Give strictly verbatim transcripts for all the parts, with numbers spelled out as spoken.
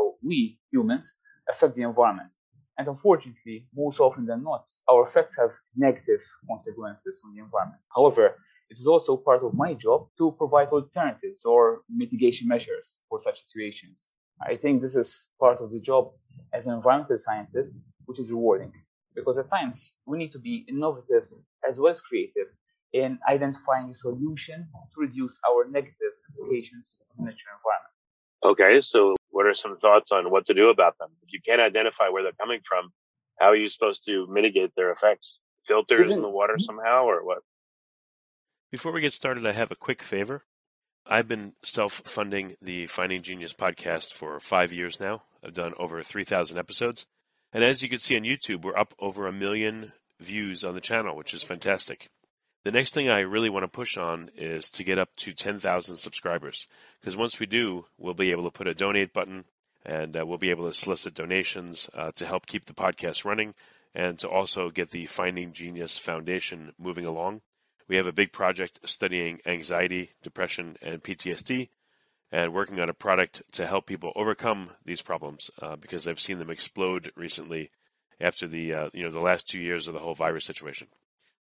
how we, humans, affect the environment. And unfortunately, most often than not, our effects have negative consequences on the environment. However, it is also part of my job to provide alternatives or mitigation measures for such situations. I think this is part of the job as an environmental scientist, which is rewarding, because at times we need to be innovative as well as creative in identifying a solution to reduce our negative implications on the nature environment. Okay, so what are some thoughts on what to do about them? If you can't identify where they're coming from, how are you supposed to mitigate their effects? Filters Even, in the water somehow, or what? Before we get started, I have a quick favor. I've been self-funding the Finding Genius podcast for five years now. I've done over three thousand episodes. And as you can see on YouTube, we're up over a million views on the channel, which is fantastic. The next thing I really want to push on is to get up to ten thousand subscribers, because once we do, we'll be able to put a donate button, and uh, we'll be able to solicit donations uh, to help keep the podcast running and to also get the Finding Genius Foundation moving along. We have a big project studying anxiety, depression, and P T S D, and working on a product to help people overcome these problems, uh, because I've seen them explode recently after the uh, you know the last two years of the whole virus situation.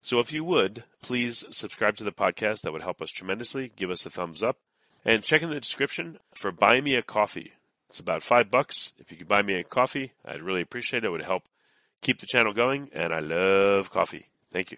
So if you would, please subscribe to the podcast. That would help us tremendously. Give us a thumbs up. And check in the description for Buy Me a Coffee. It's about five bucks. If you could buy me a coffee, I'd really appreciate it. It would help keep the channel going, and I love coffee. Thank you.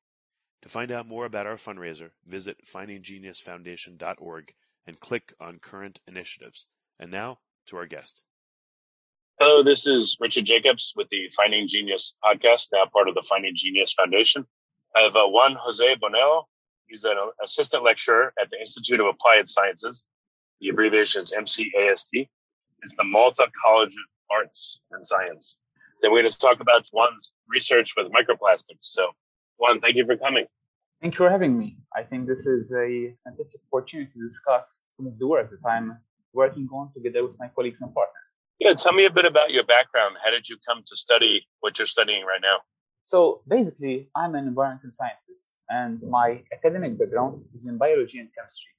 To find out more about our fundraiser, visit finding genius foundation dot org and click on Current Initiatives. And now, to our guest. Hello, this is Richard Jacobs with the Finding Genius podcast, now part of the Finding Genius Foundation. I have uh, Juan Jose Bonello. He's an assistant lecturer at the Institute of Applied Sciences. The abbreviation is M C A S T. It's the Malta College of Arts and Science. Then we're going to talk about Juan's research with microplastics. So, Juan, thank you for coming. Thank you for having me. I think this is a fantastic opportunity to discuss some of the work that I'm working on together with my colleagues and partners. Yeah, tell me a bit about your background. How did you come to study what you're studying right now? So basically, I'm an environmental scientist, and my academic background is in biology and chemistry.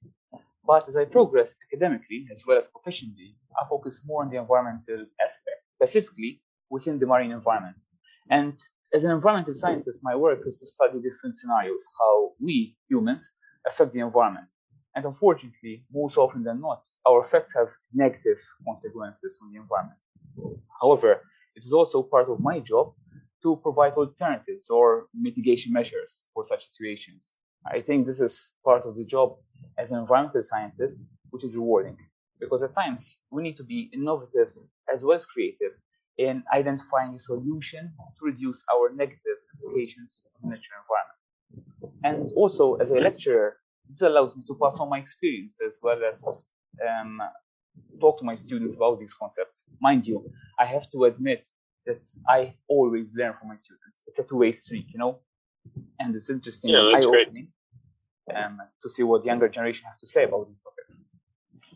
But as I progress academically as well as professionally, I focus more on the environmental aspect, specifically within the marine environment. And as an environmental scientist, my work is to study different scenarios, how we, humans, affect the environment. And unfortunately, most often than not, our effects have negative consequences on the environment. However, it is also part of my job to provide alternatives or mitigation measures for such situations. I think this is part of the job as an environmental scientist, which is rewarding, because at times we need to be innovative as well as creative in identifying a solution to reduce our negative implications on the nature environment. And also, as a lecturer, this allows me to pass on my experience as well as um, talk to my students about these concepts. Mind you, I have to admit that I always learn from my students. It's a two-way street, you know, and it's interesting, yeah, that's eye-opening, great. Um, to see what the younger generation have to say about these topics.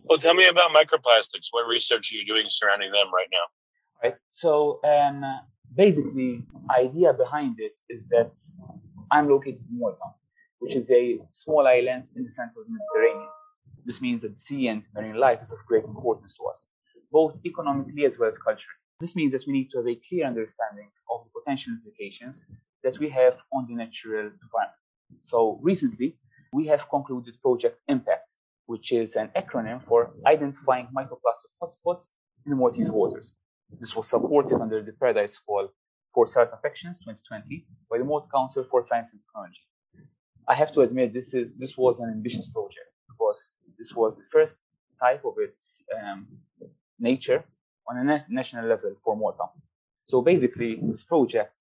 Well, tell me about microplastics. What research are you doing surrounding them right now? Right. So um, basically, the idea behind it is that I'm located in Malta, which is a small island in the center of the Mediterranean. This means that sea and marine life is of great importance to us, both economically as well as culturally. This means that we need to have a clear understanding of the potential implications that we have on the natural environment. So recently, we have concluded Project IMPACT, which is an acronym for Identifying Microplastic Hotspots in the Maltese Waters. This was supported under the Paradise Call for Certain Actions twenty twenty by the Malta Council for Science and Technology. I have to admit, this is this was an ambitious project because this was the first type of its um, nature on a na- national level for Malta. So basically, this project,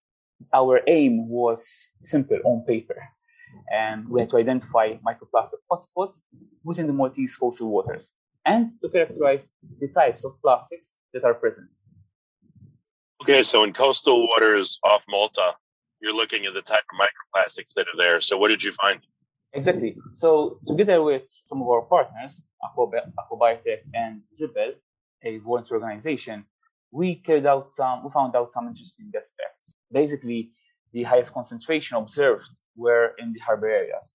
our aim was simple on paper, and we had to identify microplastic hotspots within the Maltese coastal waters and to characterize the types of plastics that are present. Okay, so in coastal waters off Malta, you're looking at the type of microplastics that are there. So what did you find? Exactly. So together with some of our partners, AquaBioTech and Zipel, a voluntary organization, we carried out some, we found out some interesting aspects. Basically, the highest concentration observed were in the harbor areas.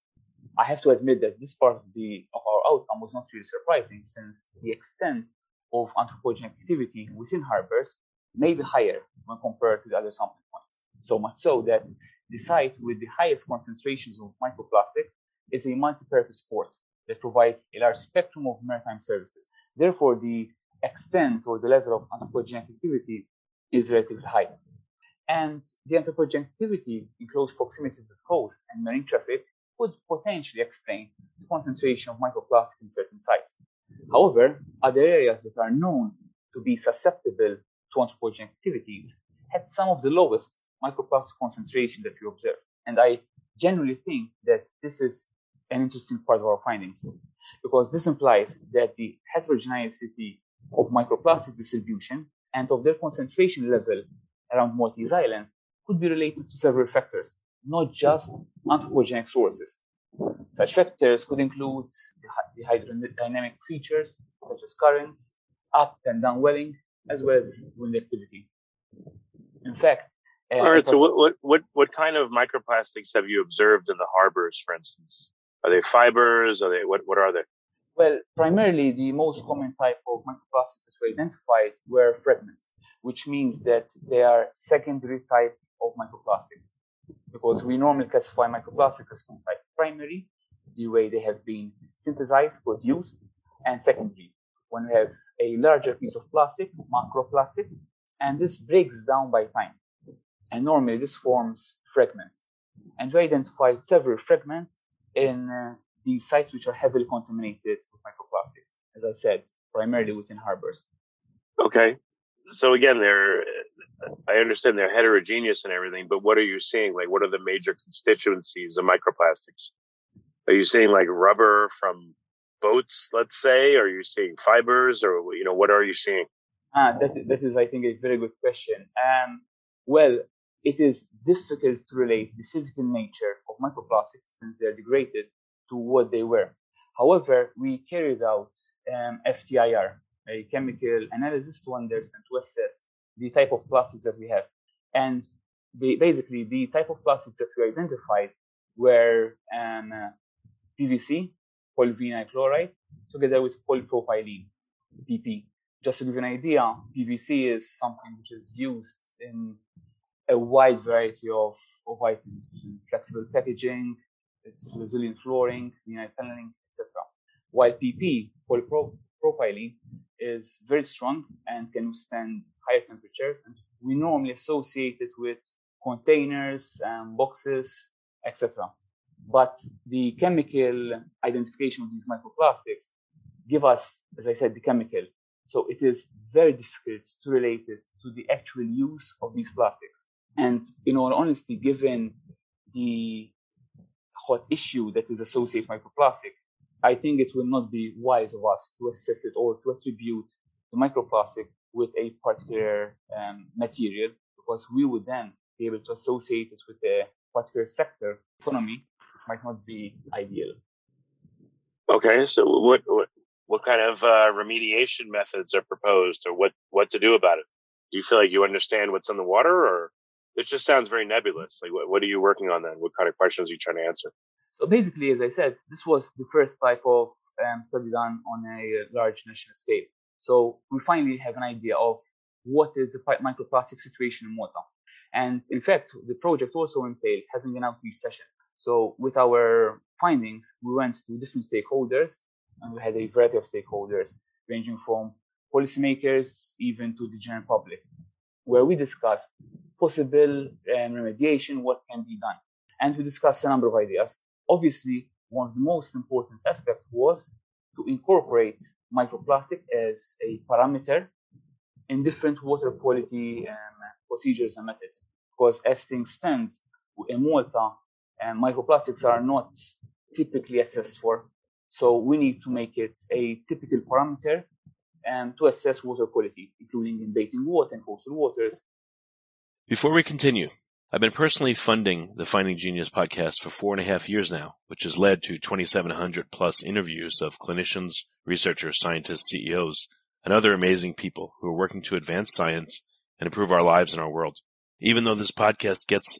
I have to admit that this part of, the, of our outcome was not really surprising, since the extent of anthropogenic activity within harbors may be higher when compared to the other sampling points. So much so that the site with the highest concentrations of microplastic is a multi-purpose port that provides a large spectrum of maritime services. Therefore, the extent or the level of anthropogenic activity is relatively high. And the anthropogenic activity in close proximity to the coast and marine traffic could potentially explain the concentration of microplastic in certain sites. However, other areas that are known to be susceptible to anthropogenic activities had some of the lowest microplastic concentration that we observed. And I generally think that this is an interesting part of our findings, because this implies that the heterogeneity of microplastic distribution and of their concentration level around Maltese Island could be related to several factors, not just anthropogenic sources. Such factors could include the hydrodynamic features such as currents, up and down welling, as well as wind activity. In fact, uh, all right. So, what what what kind of microplastics have you observed in the harbors, for instance? Are they fibers? Are they what? What are they? Well, primarily the most common type of microplastics that we identified were fragments, which means that they are secondary type of microplastics, because we normally classify microplastics as one type: primary, the way they have been synthesized, produced, and secondary, when we have a larger piece of plastic, macroplastic, and this breaks down by time. And normally this forms fragments. And we identified several fragments in uh, the sites which are heavily contaminated with microplastics, as I said, primarily within harbors. Okay. So again, they're, I understand they're heterogeneous and everything, but what are you seeing? Like, what are the major constituencies of microplastics? Are you seeing like rubber from boats, let's say? Are you seeing fibers, or, you know, what are you seeing? Ah, that, that is, I think, a very good question. Um, well, it is difficult to relate the physical nature of microplastics, since they're degraded, to what they were. However, we carried out um, F T I R, a chemical analysis, to understand, to assess the type of plastics that we have. And the, basically, the type of plastics that we identified were um, P V C, polyvinyl chloride, together with polypropylene, P P. Just to give you an idea, P V C is something which is used in a wide variety of, of items, flexible packaging, it's resilient flooring, vinyl paneling, et cetera. While P P, polypropylene, is very strong and can withstand higher temperatures, and we normally associate it with containers, um, boxes, et cetera. But the chemical identification of these microplastics give us, as I said, the chemical. So it is very difficult to relate it to the actual use of these plastics. And in all honesty, given the hot issue that is associated with microplastics, I think it will not be wise of us to assess it or to attribute the microplastic with a particular um, material, because we would then be able to associate it with a particular sector economy. It might not be ideal. Okay, so what what, what kind of uh, remediation methods are proposed, or what, what to do about it? Do you feel like you understand what's in the water, or it just sounds very nebulous? Like, what, what are you working on then? What kind of questions are you trying to answer? So basically, as I said, this was the first type of um, study done on a large national scale. So we finally have an idea of what is the microplastic situation in Malta. And in fact, the project also entailed having an outreach session. So with our findings, we went to different stakeholders, and we had a variety of stakeholders ranging from policymakers even to the general public, where we discussed possible um, remediation, what can be done. And we discussed a number of ideas. Obviously, one of the most important aspects was to incorporate microplastic as a parameter in different water quality um, procedures and methods. Because as things stand, in Malta, um, microplastics are not typically assessed for. So we need to make it a typical parameter um, to assess water quality, including in bathing water and coastal waters. Before we continue, I've been personally funding the Finding Genius podcast for four and a half years now, which has led to twenty-seven hundred plus interviews of clinicians, researchers, scientists, C E Os, and other amazing people who are working to advance science and improve our lives and our world. Even though this podcast gets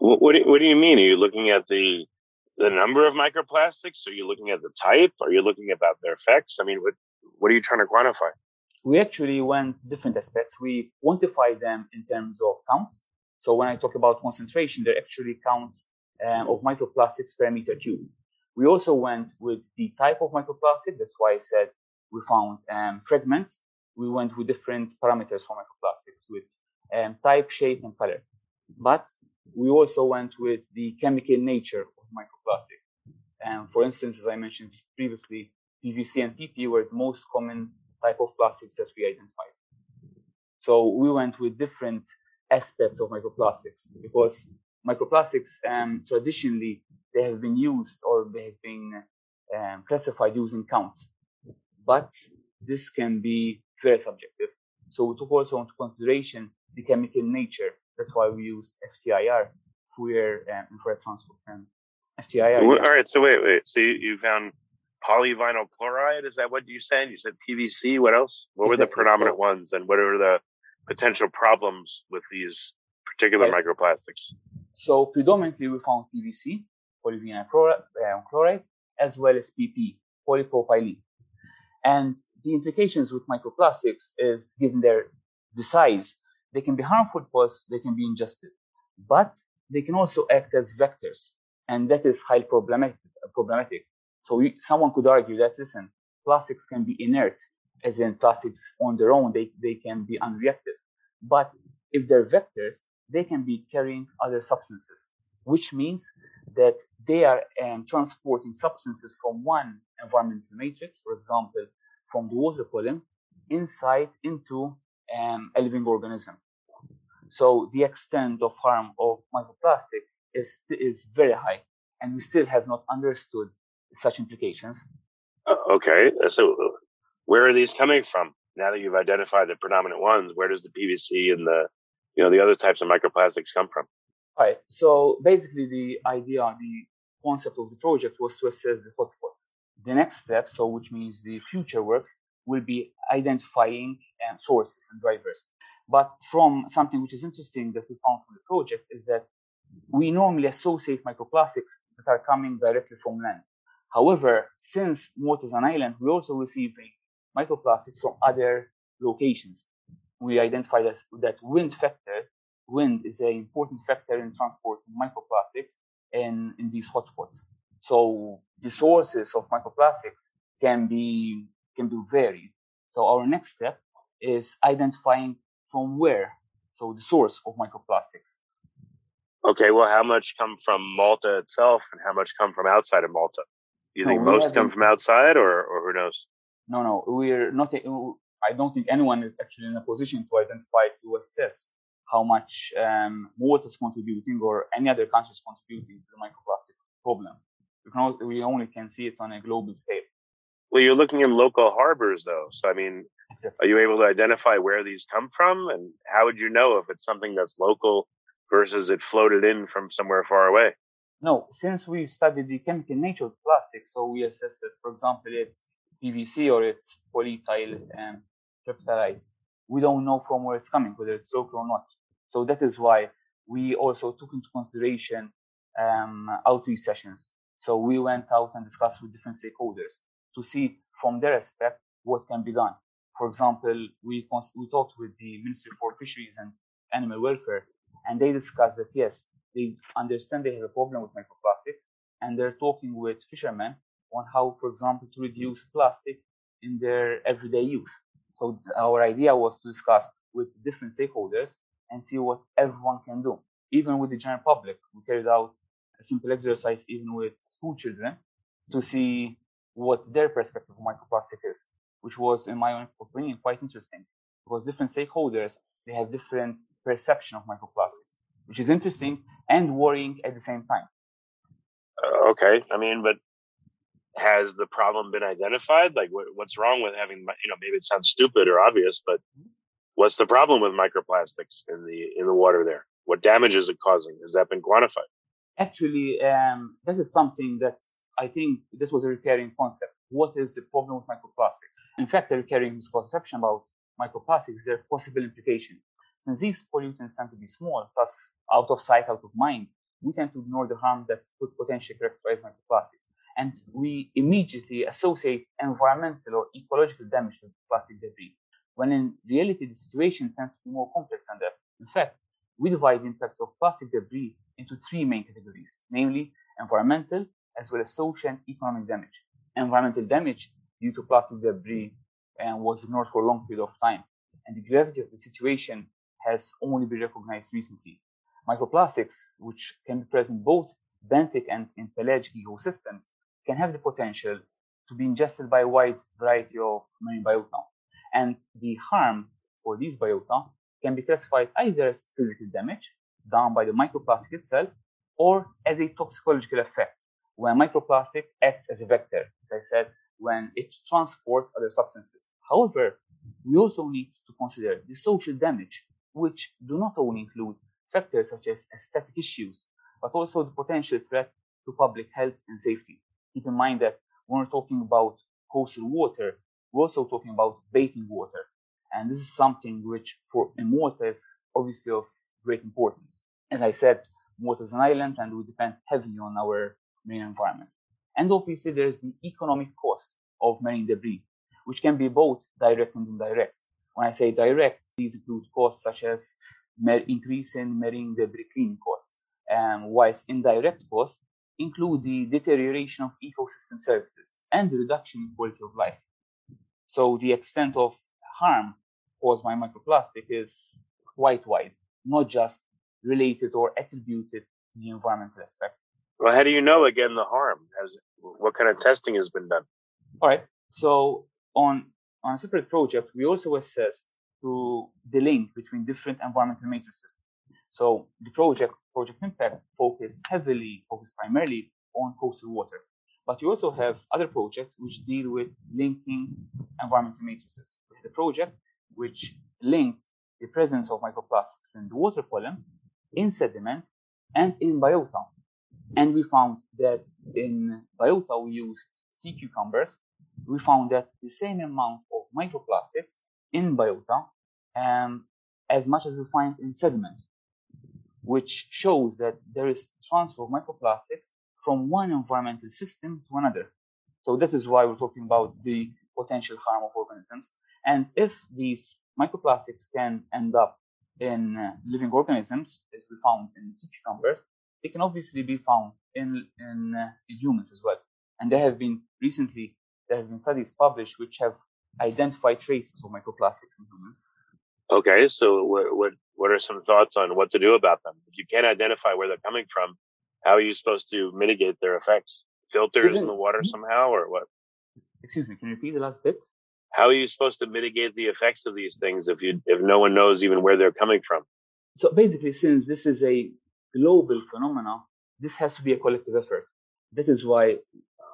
What, what, do, what do you mean? Are you looking at the the number of microplastics? Are you looking at the type? Are you looking about their effects? I mean, what what are you trying to quantify? We actually went different aspects. We quantified them in terms of counts. So when I talk about concentration, there are actually counts um, of microplastics per meter cube. We also went with the type of microplastic. That's why I said we found um, fragments. We went with different parameters for microplastics with um, type, shape, and color. But we also went with the chemical nature of microplastic. Um, for instance, as I mentioned previously, P V C and P P were the most common type of plastics that we identified. So we went with different aspects of microplastics, because microplastics um, traditionally they have been used or they have been um, classified using counts, but this can be very subjective. So we took also into consideration the chemical nature. That's why we used F T I R, Fourier um, infrared transfer. Um, F T I R. Well, yeah. All right. So wait, wait. So you, you found polyvinyl chloride? Is that what you said? You said P V C. What else? What exactly. Were the predominant so, ones, and what were the potential problems with these particular right. microplastics? So predominantly we found P V C, polyvinyl chloride, as well as P P, polypropylene. And the implications with microplastics is, given their the size, they can be harmful because they can be ingested, but they can also act as vectors, and that is highly problematic. problematic. So we, someone could argue that, listen, plastics can be inert, as in plastics on their own, they, they can be unreactive. But if they're vectors, they can be carrying other substances, which means that they are um, transporting substances from one environmental matrix, for example, from the water column, inside into um, a living organism. So the extent of harm of microplastic is, is very high, and we still have not understood such implications. Uh, okay, so where are these coming from? Now that you've identified the predominant ones, where does the P V C and the, you know, the other types of microplastics come from? All right. So basically, the idea, the concept of the project was to assess the hotspots. The next step, so which means the future work, will be identifying um, sources and drivers. But from something which is interesting that we found from the project is that we normally associate microplastics that are coming directly from land. However, since Malta is an island, we're also receiving microplastics from other locations. We identified as that wind factor. Wind is an important factor in transporting microplastics in, in these hotspots. So the sources of microplastics can be can be varied. So our next step is identifying from where, so the source of microplastics. Okay, well, how much come from Malta itself and how much come from outside of Malta? Do you no, think most come from outside or, or who knows? No, no, we're not, I don't think anyone is actually in a position to identify, to assess how much um, water is contributing or any other country is contributing to the microplastic problem. We, can also, we only can see it on a global scale. Well, you're looking in local harbors, though. So, I mean, exactly. Are you able to identify where these come from? And how would you know if it's something that's local versus it floated in from somewhere far away? No, since we studied the chemical nature of plastic, so we assessed that, for example, it's P V C or it's polyvinyl um, chloride. We don't know from where it's coming, whether it's local or not. So that is why we also took into consideration um, outreach sessions. So we went out and discussed with different stakeholders to see from their aspect what can be done. For example, we cons- we talked with the Ministry for Fisheries and Animal Welfare, and they discussed that, yes, they understand they have a problem with microplastics, and they're talking with fishermen on how, for example, to reduce plastic in their everyday use. So our idea was to discuss with different stakeholders and see what everyone can do. Even with the general public, we carried out a simple exercise even with school children to see what their perspective of microplastic is, which was, in my opinion, quite interesting because different stakeholders, they have different perception of microplastics, which is interesting and worrying at the same time. Uh, okay. I mean, but has the problem been identified? Like wh- what's wrong with having, you know, maybe it sounds stupid or obvious, but what's the problem with microplastics in the in the water there? What damage is it causing? Has that been quantified? Actually, um, that is something that I think this was a recurring concept. What is the problem with microplastics? In fact, the recurring misconception about microplastics is their possible implication. Since these pollutants tend to be small, thus out of sight, out of mind, we tend to ignore the harm that could potentially characterize microplastics. And we immediately associate environmental or ecological damage to plastic debris, when in reality, the situation tends to be more complex than that. In fact, we divide the impacts of plastic debris into three main categories, namely environmental, as well as social and economic damage. Environmental damage due to plastic debris and was ignored for a long period of time, and the gravity of the situation has only been recognized recently. Microplastics, which can be present in both benthic and in pelagic ecosystems, can have the potential to be ingested by a wide variety of marine biota. And the harm for these biota can be classified either as physical damage done by the microplastic itself or as a toxicological effect, when microplastic acts as a vector, as I said, when it transports other substances. However, we also need to consider the social damage, which do not only include factors such as aesthetic issues, but also the potential threat to public health and safety. Keep in mind that when we're talking about coastal water, we're also talking about bathing water. And this is something which for in Malta is obviously of great importance. As I said, Malta is an island and we depend heavily on our marine environment. And obviously there is the economic cost of marine debris, which can be both direct and indirect. When I say direct, these include costs such as mer- increase in marine debris cleaning costs, um, whilst indirect costs include the deterioration of ecosystem services and the reduction in quality of life. So the extent of harm caused by microplastic is quite wide, not just related or attributed to the environmental aspect. Well, how do you know, again, the harm? Has, what kind of testing has been done? All right. So on, on a separate project, we also assessed to the link between different environmental matrices. So the project, Project IMPACT, focused heavily, focused primarily on coastal water. But you also have other projects which deal with linking environmental matrices. We had a project which linked the presence of microplastics in the water column, in sediment, and in biota. And we found that in biota, we used sea cucumbers. We found that the same amount of microplastics in biota um, as much as we find in sediment, which shows that there is transfer of microplastics from one environmental system to another. So that is why we're talking about the potential harm of organisms. And if these microplastics can end up in living organisms, as we found in sea cucumbers, they can obviously be found in, in uh, humans as well. And there have been recently, there have been studies published which have identified traces of microplastics in humans. Okay, so what, what, what are some thoughts on what to do about them? If you can't identify where they're coming from, how are you supposed to mitigate their effects? Filters in the water somehow, or what? Excuse me, can you repeat the last bit? How are you supposed to mitigate the effects of these things if you if no one knows even where they're coming from? So basically, since this is a global phenomenon, this has to be a collective effort. That is why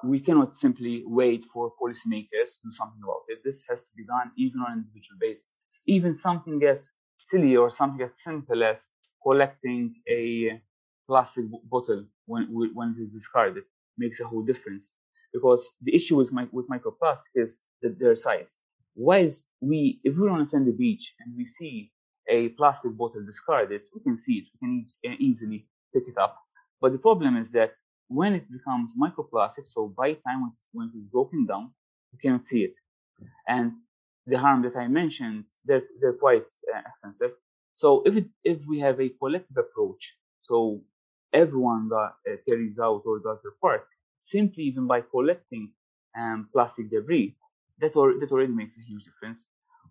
we cannot simply wait for policymakers to do something about it. This has to be done even on an individual basis. Even something as silly or something as simple as collecting a plastic bottle when when it is discarded makes a whole difference. Because the issue with, my, with microplastic is that their size. Whilst we, if we want to send the beach and we see a plastic bottle discarded, we can see it, we can easily pick it up. But the problem is that when it becomes microplastic, so by the time when it is broken down, we cannot see it. And the harm that I mentioned, they're, they're quite uh, extensive. So if it, if we have a collective approach, so everyone that uh, carries out or does their part, simply even by collecting um, plastic debris, that, or, that already makes a huge difference.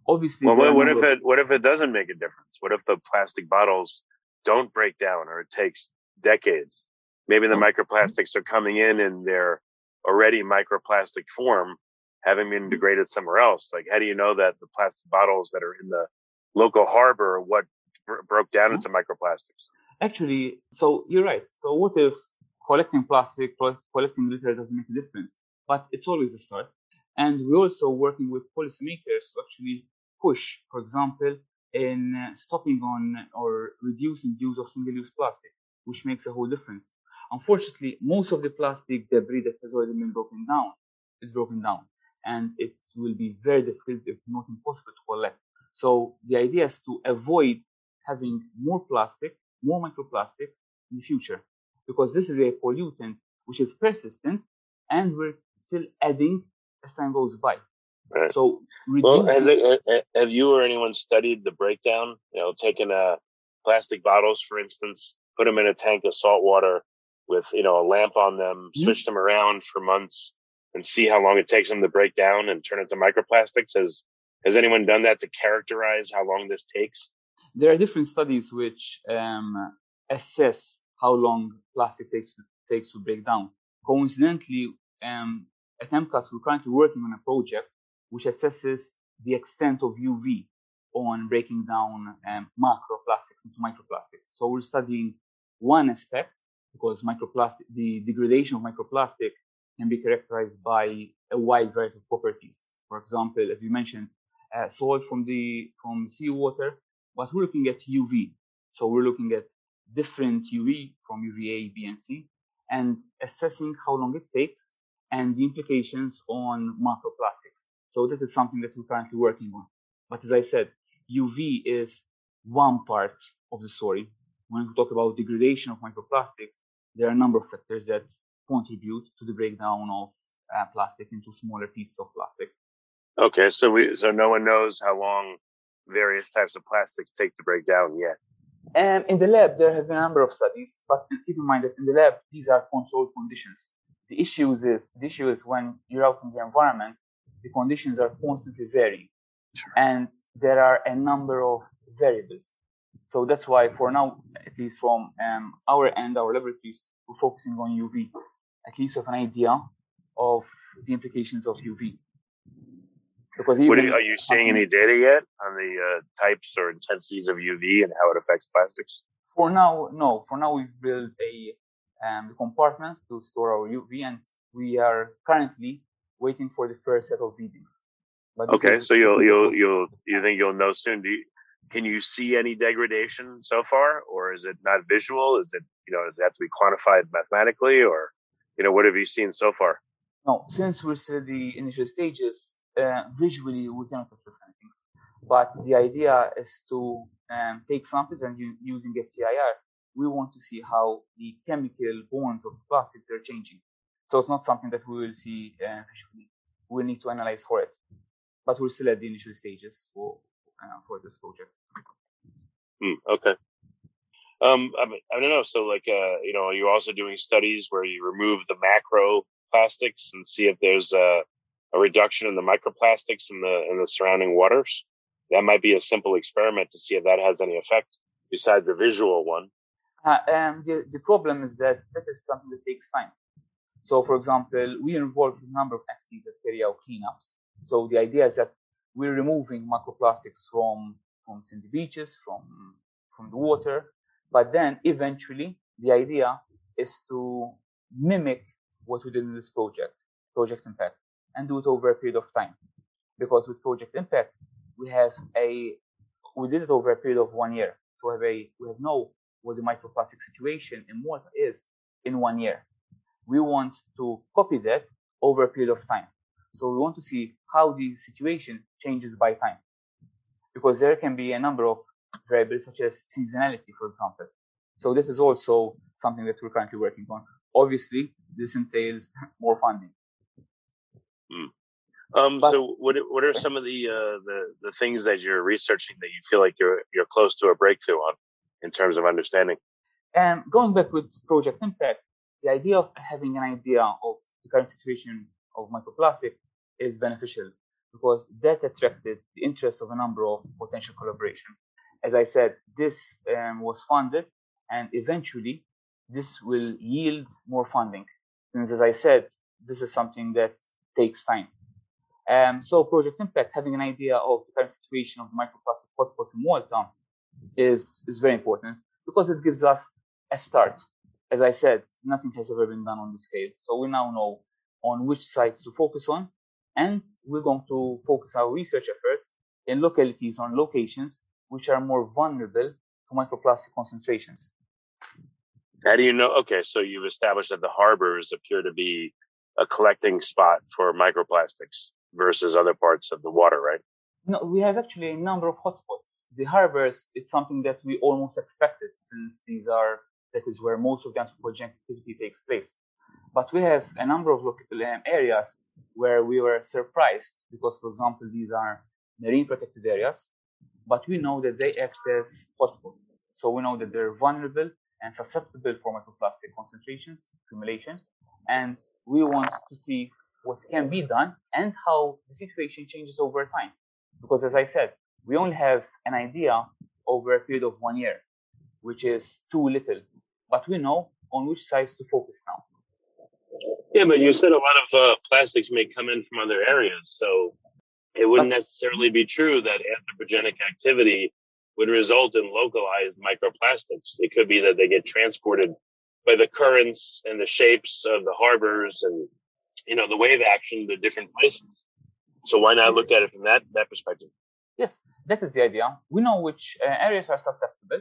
Obviously, well, what if it what if it doesn't make a difference? What if the plastic bottles don't break down, or it takes decades? Maybe the microplastics are coming in in their already microplastic form, having been degraded somewhere else. Like, how do you know that the plastic bottles that are in the local harbor, what br- broke down into microplastics? Actually, so you're right. So what if collecting plastic, collecting litter doesn't make a difference? But it's always a start. And we're also working with policymakers to actually push, for example, in stopping on or reducing use of single-use plastic, which makes a whole difference. Unfortunately, most of the plastic debris that has already been broken down is broken down, and it will be very difficult, if not impossible, to collect. So the idea is to avoid having more plastic, more microplastics in the future, because this is a pollutant which is persistent, and we're still adding as time goes by. Right. So, reducing... well, has it, have you or anyone studied the breakdown? You know, taking uh, plastic bottles, for instance, put them in a tank of salt water with, you know, a lamp on them, mm-hmm. switch them around for months and see how long it takes them to break down and turn into microplastics. Has, has anyone done that to characterize how long this takes? There are different studies which um, assess how long plastic takes, takes to break down. Coincidentally, um, at M CAST, we're currently working on a project which assesses the extent of U V on breaking down um, macroplastics into microplastics. So we're studying one aspect, because microplastic, the degradation of microplastic can be characterized by a wide variety of properties. For example, as you mentioned, uh, salt from the from seawater, but we're looking at U V. So we're looking at different U V from U V A, B, and C, and assessing how long it takes and the implications on macroplastics. So that is something that we're currently working on. But as I said, U V is one part of the story. When we talk about degradation of microplastics, there are a number of factors that contribute to the breakdown of uh, plastic into smaller pieces of plastic. Okay, so we so no one knows how long various types of plastics take to break down yet. Um, in the lab, there have been a number of studies, but keep in mind that in the lab, these are controlled conditions. The issue is the issue is when you're out in the environment, the conditions are constantly varying, sure. and there are a number of variables. So that's why, for now, at least from um, our end, our laboratories, we're focusing on U V. At least we have an idea of the implications of U V. Because even what are, you, are you seeing any data yet on the uh, types or intensities of U V and how it affects plastics? For now, no. For now, we've built a um, compartments to store our U V, and we are currently waiting for the first set of readings. But okay, so you'll you'll you'll you think you'll know soon? Do you, can you see any degradation so far, or is it not visual? Is it you know does it have to be quantified mathematically, or you know what have you seen so far? No, since we're still in the initial stages. Uh, visually, we cannot assess anything, but the idea is to um, take samples and u- using F T I R, we want to see how the chemical bonds of plastics are changing. So it's not something that we will see uh, visually. We'll need to analyze for it, but we're still at the initial stages for uh, for this project. Mm, okay. Um, I, I don't know. So, like, uh, you know, you're also doing studies where you remove the macroplastics and see if there's a, a reduction in the microplastics in the in the surrounding waters. That might be a simple experiment to see if that has any effect besides a visual one. Uh, um, the, the problem is that that is something that takes time. So, for example, we are involved with a number of entities that carry out cleanups. So the idea is that we're removing microplastics from, from sandy beaches, from from the water. But then eventually the idea is to mimic what we did in this project, Project Impact, and do it over a period of time. Because with Project Impact, we have a, we did it over a period of one year. So we have a, we have know what the microplastic situation in water is in one year. We want to copy that over a period of time. So we want to see how the situation changes by time. Because there can be a number of variables such as seasonality, for example. So this is also something that we're currently working on. Obviously, this entails more funding. Hmm. Um, but, so what what are some of the, uh, the the things that you're researching that you feel like you're you're close to a breakthrough on in terms of understanding? Um, going back with Project Impact, the idea of having an idea of the current situation of microplastic is beneficial because that attracted the interest of a number of potential collaboration. As I said, this um, was funded, and eventually this will yield more funding. Since, as I said, this is something that takes time. Um, so Project Impact, having an idea of the current situation of the microplastic hotspots in Malta is, is very important because it gives us a start. As I said, nothing has ever been done on this scale. So we now know on which sites to focus on, and we're going to focus our research efforts in localities, on locations which are more vulnerable to microplastic concentrations. How do you know? Okay, so you've established that the harbors appear to be a collecting spot for microplastics versus other parts of the water, right? No, we have actually a number of hotspots. The harbors, it's something that we almost expected since these are, that is where most of the anthropogenic activity takes place. But we have a number of local areas where we were surprised because, for example, these are marine protected areas. But we know that they act as hotspots. So we know that they're vulnerable and susceptible for microplastic concentrations, accumulation. And we want to see what can be done and how the situation changes over time. Because as I said, we only have an idea over a period of one year, which is too little. But we know on which sites to focus now. Yeah, but you said a lot of uh, plastics may come in from other areas. So it wouldn't necessarily be true that anthropogenic activity would result in localized microplastics. It could be that they get transported by the currents and the shapes of the harbors and, you know, the wave action to different places. So why not look at it from that, that perspective? Yes, that is the idea. We know which uh, areas are susceptible,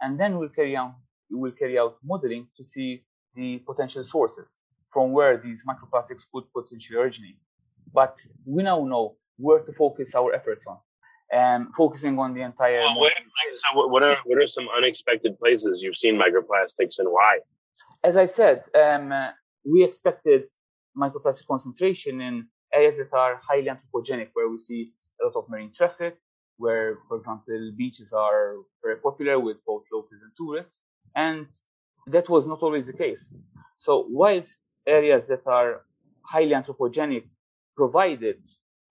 and then we'll carry on, we'll carry out modeling to see the potential sources from where these microplastics could potentially originate. But we now know where to focus our efforts on, and um, focusing on the entire. Well, wait, so, what are what are some unexpected places you've seen microplastics, and why? As I said, um, uh, we expected microplastic concentration in areas that are highly anthropogenic, where we see a lot of marine traffic, where, for example, beaches are very popular with both locals and tourists, and that was not always the case. So, whilst areas that are highly anthropogenic provided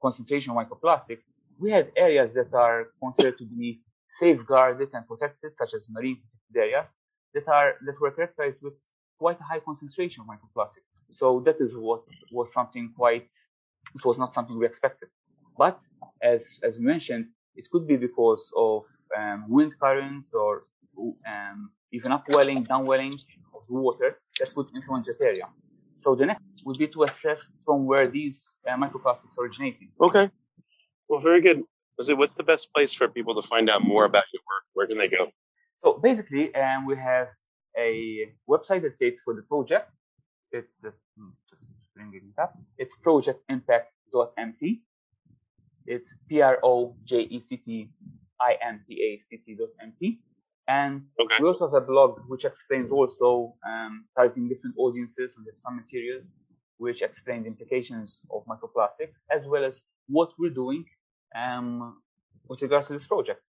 concentration of microplastics, we had areas that are considered to be safeguarded and protected, such as marine areas, that are that were characterized with quite a high concentration of microplastics. So that is what was something quite, it was not something we expected. But as as we mentioned, it could be because of um, wind currents or um, even upwelling, downwelling of water that could influence that area. So the next would be to assess from where these uh, microplastics originating. Okay. Well, very good. What's the best place for people to find out more about your work? Where can they go? So basically, um, we have a website that dates for the project. It's uh, just bringing it up. It's project impact dot m t. It's P R O J E C T I M P A C T dot m t. And okay. We also have a blog which explains also um, targeting different audiences, and there's some materials which explain the implications of microplastics as well as what we're doing um, with regards to this project.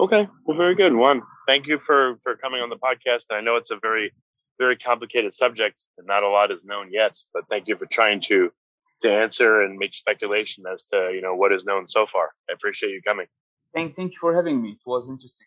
Okay, well, very good, Juan. thank you for, for coming on the podcast. I know it's a very, very complicated subject and not a lot is known yet, but thank you for trying to, to answer and make speculation as to, you know, what is known so far. I appreciate you coming. Thank, thank you for having me. It was interesting.